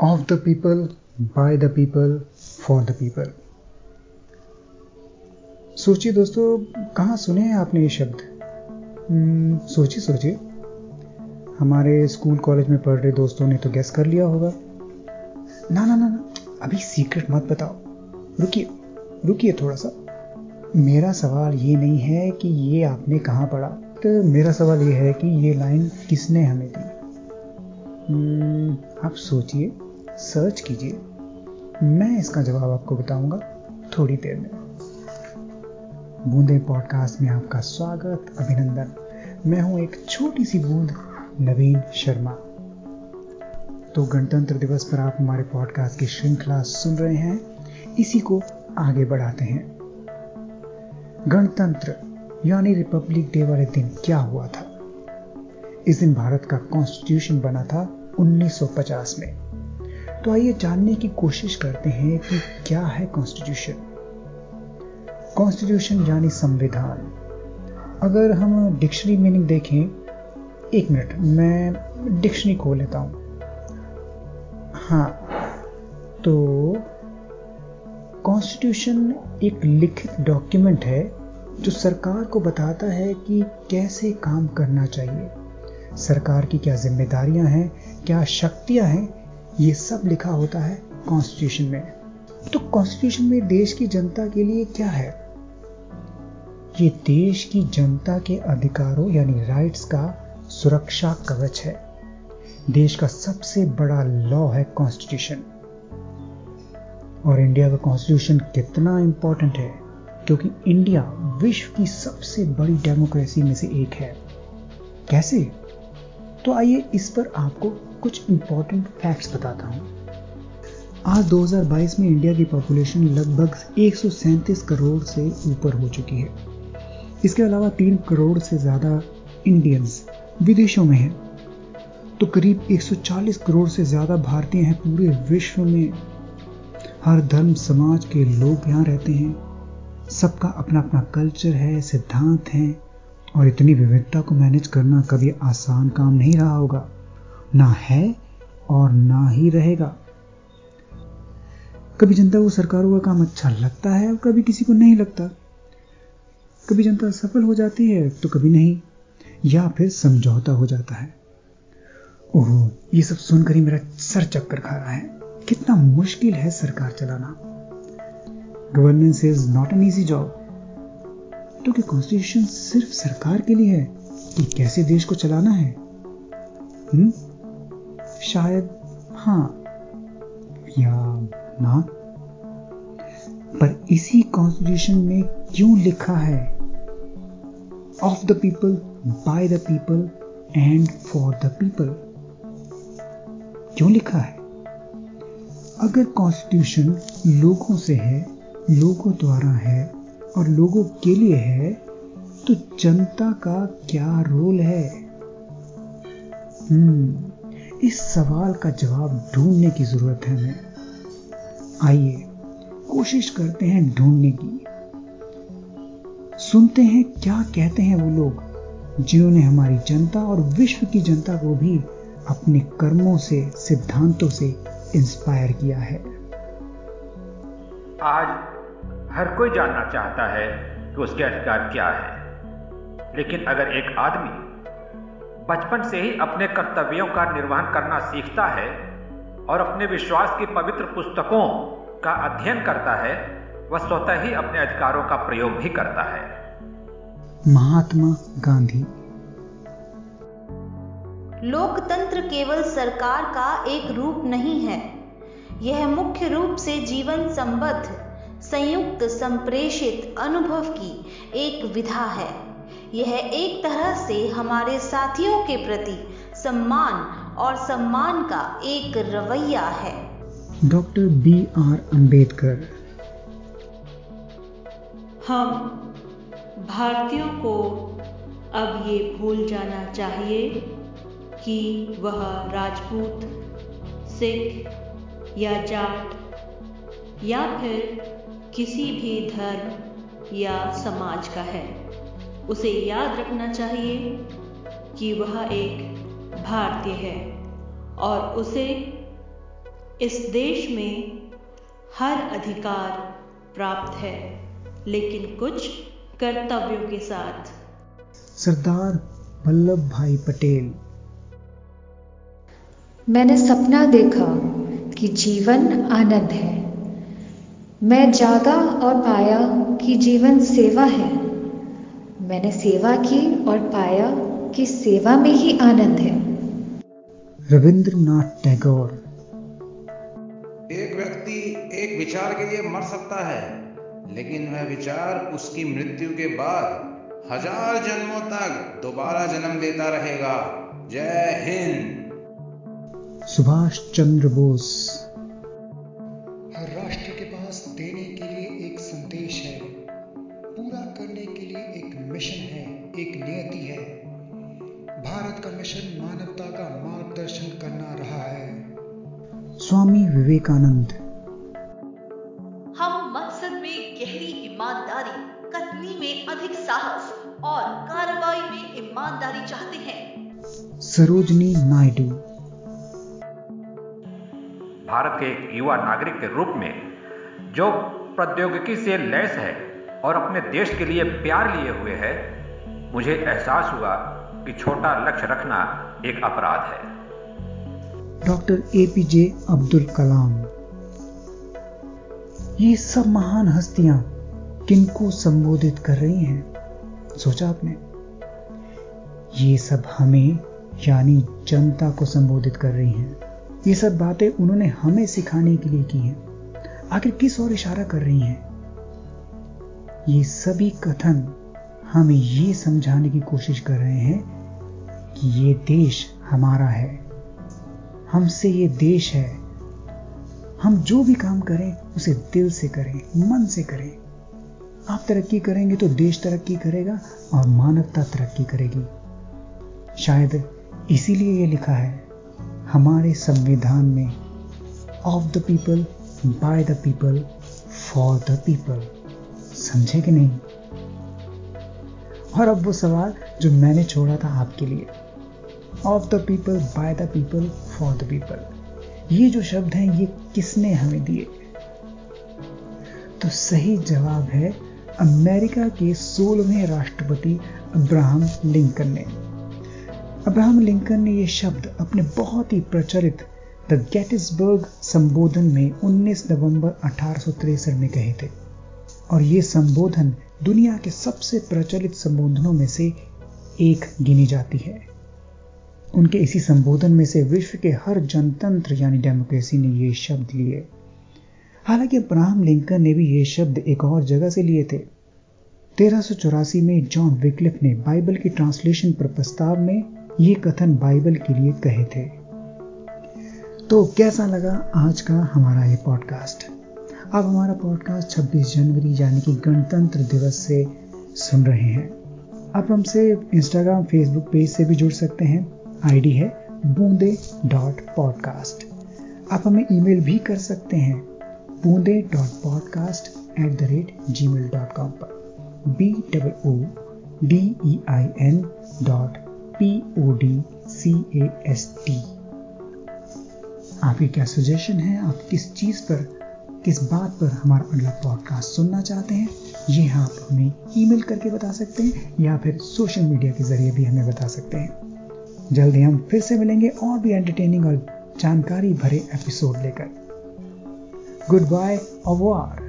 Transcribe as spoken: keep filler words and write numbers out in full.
of the people, by the people, for the people। सोचिए दोस्तों, कहाँ सुने हैं आपने ये शब्द? hmm, सोचिए सोचिए हमारे स्कूल कॉलेज में पढ़ रहे दोस्तों ने तो गैस कर लिया होगा। ना ना ना ना अभी सीक्रेट मत बताओ, रुकिए रुकिए थोड़ा सा। मेरा सवाल ये नहीं है कि ये आपने कहाँ पढ़ा, तो मेरा सवाल ये है कि ये लाइन किसने हमें दी। hmm, आप सोचिए, सर्च कीजिए, मैं इसका जवाब आपको बताऊंगा थोड़ी देर में। बूंदे पॉडकास्ट में आपका स्वागत, अभिनंदन। मैं हूं एक छोटी सी बूंद, नवीन शर्मा। तो गणतंत्र दिवस पर आप हमारे पॉडकास्ट की श्रृंखला सुन रहे हैं, इसी को आगे बढ़ाते हैं। गणतंत्र यानी रिपब्लिक डे वाले दिन क्या हुआ था? इस दिन भारत का कॉन्स्टिट्यूशन बना था उन्नीस सौ पचास में। तो आइए जानने की कोशिश करते हैं कि क्या है कॉन्स्टिट्यूशन। कॉन्स्टिट्यूशन यानी संविधान। अगर हम डिक्शनरी मीनिंग देखें, एक मिनट मैं डिक्शनरी खोल लेता हूं। हाँ, तो कॉन्स्टिट्यूशन एक लिखित डॉक्यूमेंट है जो सरकार को बताता है कि कैसे काम करना चाहिए, सरकार की क्या जिम्मेदारियां हैं, क्या शक्तियां हैं, ये सब लिखा होता है कॉन्स्टिट्यूशन में। तो कॉन्स्टिट्यूशन में देश की जनता के लिए क्या है? ये देश की जनता के अधिकारों यानी राइट्स का सुरक्षा कवच है। देश का सबसे बड़ा लॉ है कॉन्स्टिट्यूशन। और इंडिया का कॉन्स्टिट्यूशन कितना इंपॉर्टेंट है, क्योंकि इंडिया विश्व की सबसे बड़ी डेमोक्रेसी में से एक है। कैसे? तो आइए इस पर आपको कुछ इंपॉर्टेंट फैक्ट्स बताता हूं। आज दो हज़ार बाईस में इंडिया की पॉपुलेशन लगभग एक सौ सैंतीस करोड़ से ऊपर हो चुकी है। इसके अलावा तीन करोड़ से ज़्यादा इंडियंस विदेशों में हैं। तो करीब एक सौ चालीस करोड़ से ज़्यादा भारतीय हैं पूरे विश्व में। हर धर्म समाज के लोग यहाँ रहते हैं। सबका अपना अपना कल्चर है, सिद्धांत हैं, और इतनी विविधता को मैनेज करना कभी आसान काम नहीं रहा होगा, ना है और ना ही रहेगा। कभी जनता को सरकारों का काम अच्छा लगता है और कभी किसी को नहीं लगता। कभी जनता सफल हो जाती है तो कभी नहीं, या फिर समझौता हो जाता है। ओह, ये सब सुनकर ही मेरा सर चक्कर खा रहा है। कितना मुश्किल है सरकार चलाना। Governance is not an easy job. तो क्या कॉन्स्टिट्यूशन सिर्फ सरकार के लिए है कि कैसे देश को चलाना है? हुँ? शायद हाँ या ना। पर इसी कॉन्स्टिट्यूशन में क्यों लिखा है of the people, by the people and for the people? क्यों लिखा है? अगर कॉन्स्टिट्यूशन लोगों से है, लोगों द्वारा है और लोगों के लिए है, तो जनता का क्या रोल है? हम्म इस सवाल का जवाब ढूंढने की जरूरत है हमें। आइए कोशिश करते हैं ढूंढने की। सुनते हैं क्या कहते हैं वो लोग जिन्होंने हमारी जनता और विश्व की जनता को भी अपने कर्मों से, सिद्धांतों से इंस्पायर किया है। आज हर कोई जानना चाहता है कि उसके अधिकार क्या है, लेकिन अगर एक आदमी बचपन से ही अपने कर्तव्यों का निर्वहन करना सीखता है और अपने विश्वास की पवित्र पुस्तकों का अध्ययन करता है, वह स्वतः ही अपने अधिकारों का प्रयोग भी करता है। महात्मा गांधी। लोकतंत्र केवल सरकार का एक रूप नहीं है, यह मुख्य रूप से जीवन संबद्ध, संयुक्त, संप्रेषित अनुभव की एक विधा है। यह एक तरह से हमारे साथियों के प्रति सम्मान और सम्मान का एक रवैया है। Doctor B R Ambedkar. हम भारतीयों को अब ये भूल जाना चाहिए कि वह राजपूत, सिख या जाट या फिर किसी भी धर्म या समाज का है। उसे याद रखना चाहिए कि वह एक भारतीय है और उसे इस देश में हर अधिकार प्राप्त है, लेकिन कुछ कर्तव्यों के साथ। सरदार वल्लभ भाई पटेल। मैंने सपना देखा कि जीवन आनंद है। मैं जागा और पाया कि जीवन सेवा है। मैंने सेवा की और पाया कि सेवा में ही आनंद है। रविंद्रनाथ टैगोर। एक व्यक्ति एक विचार के लिए मर सकता है, लेकिन वह विचार उसकी मृत्यु के बाद हजार जन्मों तक दोबारा जन्म लेता रहेगा। जय हिंद। सुभाष चंद्र बोस। हर राष्ट्र के पास देने के लिए एक संदेश है, पूरा करने के लिए एक मिशन है, एक नियति है। भारत का मिशन मानवता का मार्गदर्शन करना रहा है। स्वामी विवेकानंद। हम मकसद में गहरी ईमानदारी, कथनी में अधिक साहस और कार्रवाई में ईमानदारी चाहते हैं। सरोजनी नायडू। भारत के एक युवा नागरिक के रूप में, जो प्रौद्योगिकी से लैस है और अपने देश के लिए प्यार लिए हुए है, मुझे एहसास हुआ कि छोटा लक्ष्य रखना एक अपराध है। Doctor A P J Abdul Kalam. ये सब महान हस्तियां किनको संबोधित कर रही हैं? सोचा आपने? ये सब हमें, यानी जनता को संबोधित कर रही हैं। ये सब बातें उन्होंने हमें सिखाने के लिए की हैं। आखिर किस ओर इशारा कर रही हैं? ये सभी कथन हमें ये समझाने की कोशिश कर रहे हैं कि ये देश हमारा है, हमसे ये देश है। हम जो भी काम करें उसे दिल से करें, मन से करें। आप तरक्की करेंगे तो देश तरक्की करेगा और मानवता तरक्की करेगी। शायद इसीलिए ये लिखा है हमारे संविधान में, of the people, by the people, for the people. समझे कि नहीं? और अब वो सवाल जो मैंने छोड़ा था आपके लिए, of the people, by the people, for the people, ये जो शब्द हैं ये किसने हमें दिए? तो सही जवाब है अमेरिका के सोलहवें राष्ट्रपति अब्राहम लिंकन ने। अब्राहम लिंकन ने यह शब्द अपने बहुत ही प्रचलित द गेटिसबर्ग संबोधन में उन्नीस नवंबर अठारह सौ तिरसठ में कहे थे, और यह संबोधन दुनिया के सबसे प्रचलित संबोधनों में से एक गिनी जाती है। उनके इसी संबोधन में से विश्व के हर जनतंत्र यानी डेमोक्रेसी ने यह शब्द लिए। हालांकि अब्राहम लिंकन ने भी यह शब्द एक और जगह से लिए थे। तेरह सौ चौरासी में जॉन विक्लिफ ने बाइबल की ट्रांसलेशन पर प्रस्ताव में ये कथन बाइबल के लिए कहे थे। तो कैसा लगा आज का हमारा ये पॉडकास्ट? आप हमारा पॉडकास्ट छब्बीस जनवरी यानी कि गणतंत्र दिवस से सुन रहे हैं। आप हमसे इंस्टाग्राम, फेसबुक पेज से भी जुड़ सकते हैं। आईडी है बूंदे डॉट पॉडकास्ट। आप हमें ईमेल भी कर सकते हैं बूंदे dot podcast at the rate ji mail dot com पर, B O D E N dot P O D C A S T. आपकी क्या सजेशन है? आप किस चीज पर, किस बात पर हमारा अगला पॉडकास्ट सुनना चाहते हैं? ये आप हमें ईमेल करके बता सकते हैं या फिर सोशल मीडिया के जरिए भी हमें बता सकते हैं। जल्दी हम फिर से मिलेंगे और भी एंटरटेनिंग और जानकारी भरे एपिसोड लेकर। Good bye, अवॉर।